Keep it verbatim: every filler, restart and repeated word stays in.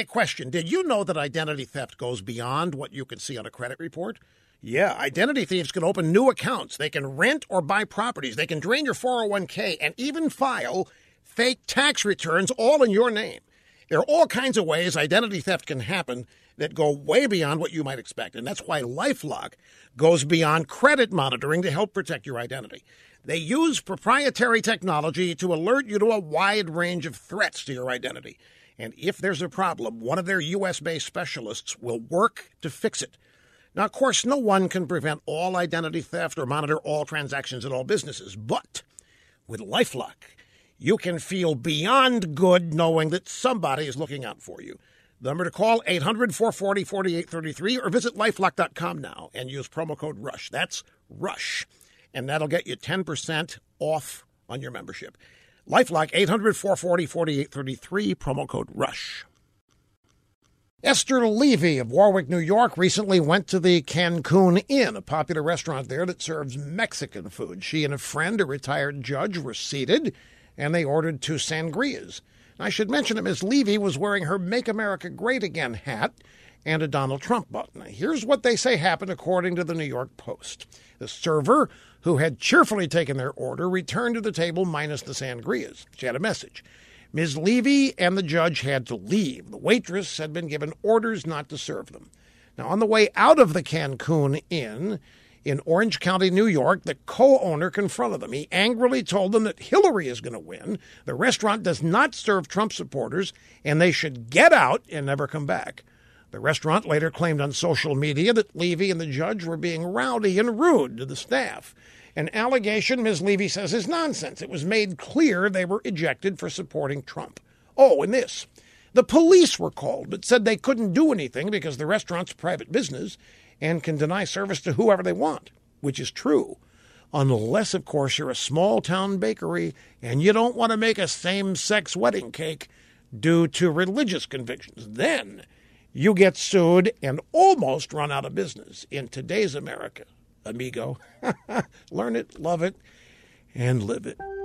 Hey, question. Did you know that identity theft goes beyond what you can see on a credit report? Yeah, identity thieves can open new accounts. They can rent or buy properties. They can drain your four oh one k and even file fake tax returns all in your name. There are all kinds of ways identity theft can happen that go way beyond what you might expect. And that's why LifeLock goes beyond credit monitoring to help protect your identity. They use proprietary technology to alert you to a wide range of threats to your identity. And if there's a problem, one of their U S-based specialists will work to fix it. Now, of course, no one can prevent all identity theft or monitor all transactions at all businesses. But with LifeLock, you can feel beyond good knowing that somebody is looking out for you. The number to call, eight hundred, four forty, forty-eight thirty-three, or visit LifeLock dot com now and use promo code RUSH. That's RUSH. And that'll get you ten percent off on your membership. LifeLock, eight hundred, four forty, forty-eight thirty-three, promo code RUSH. Esther Levy of Warwick, New York, recently went to the Cancun Inn, a popular restaurant there that serves Mexican food. She and a friend, a retired judge, were seated, and they ordered two sangrias. I should mention that Miz Levy was wearing her Make America Great Again hat and a Donald Trump button. Here's what they say happened according to the New York Post. The server, who had cheerfully taken their order, returned to the table minus the sangrias. She had a message. Miz Levy and the judge had to leave. The waitress had been given orders not to serve them. Now, on the way out of the Cancun Inn in Orange County, New York, the co-owner confronted them. He angrily told them that Hillary is going to win, the restaurant does not serve Trump supporters, and they should get out and never come back. The restaurant later claimed on social media that Levy and the judge were being rowdy and rude to the staff, an allegation Miz Levy says is nonsense. It was made clear they were ejected for supporting Trump. Oh, and this. The police were called but said they couldn't do anything because the restaurant's private business and can deny service to whoever they want, which is true. Unless, of course, you're a small-town bakery and you don't want to make a same-sex wedding cake due to religious convictions. Then you get sued and almost run out of business in today's America, amigo. Learn it, love it, and live it.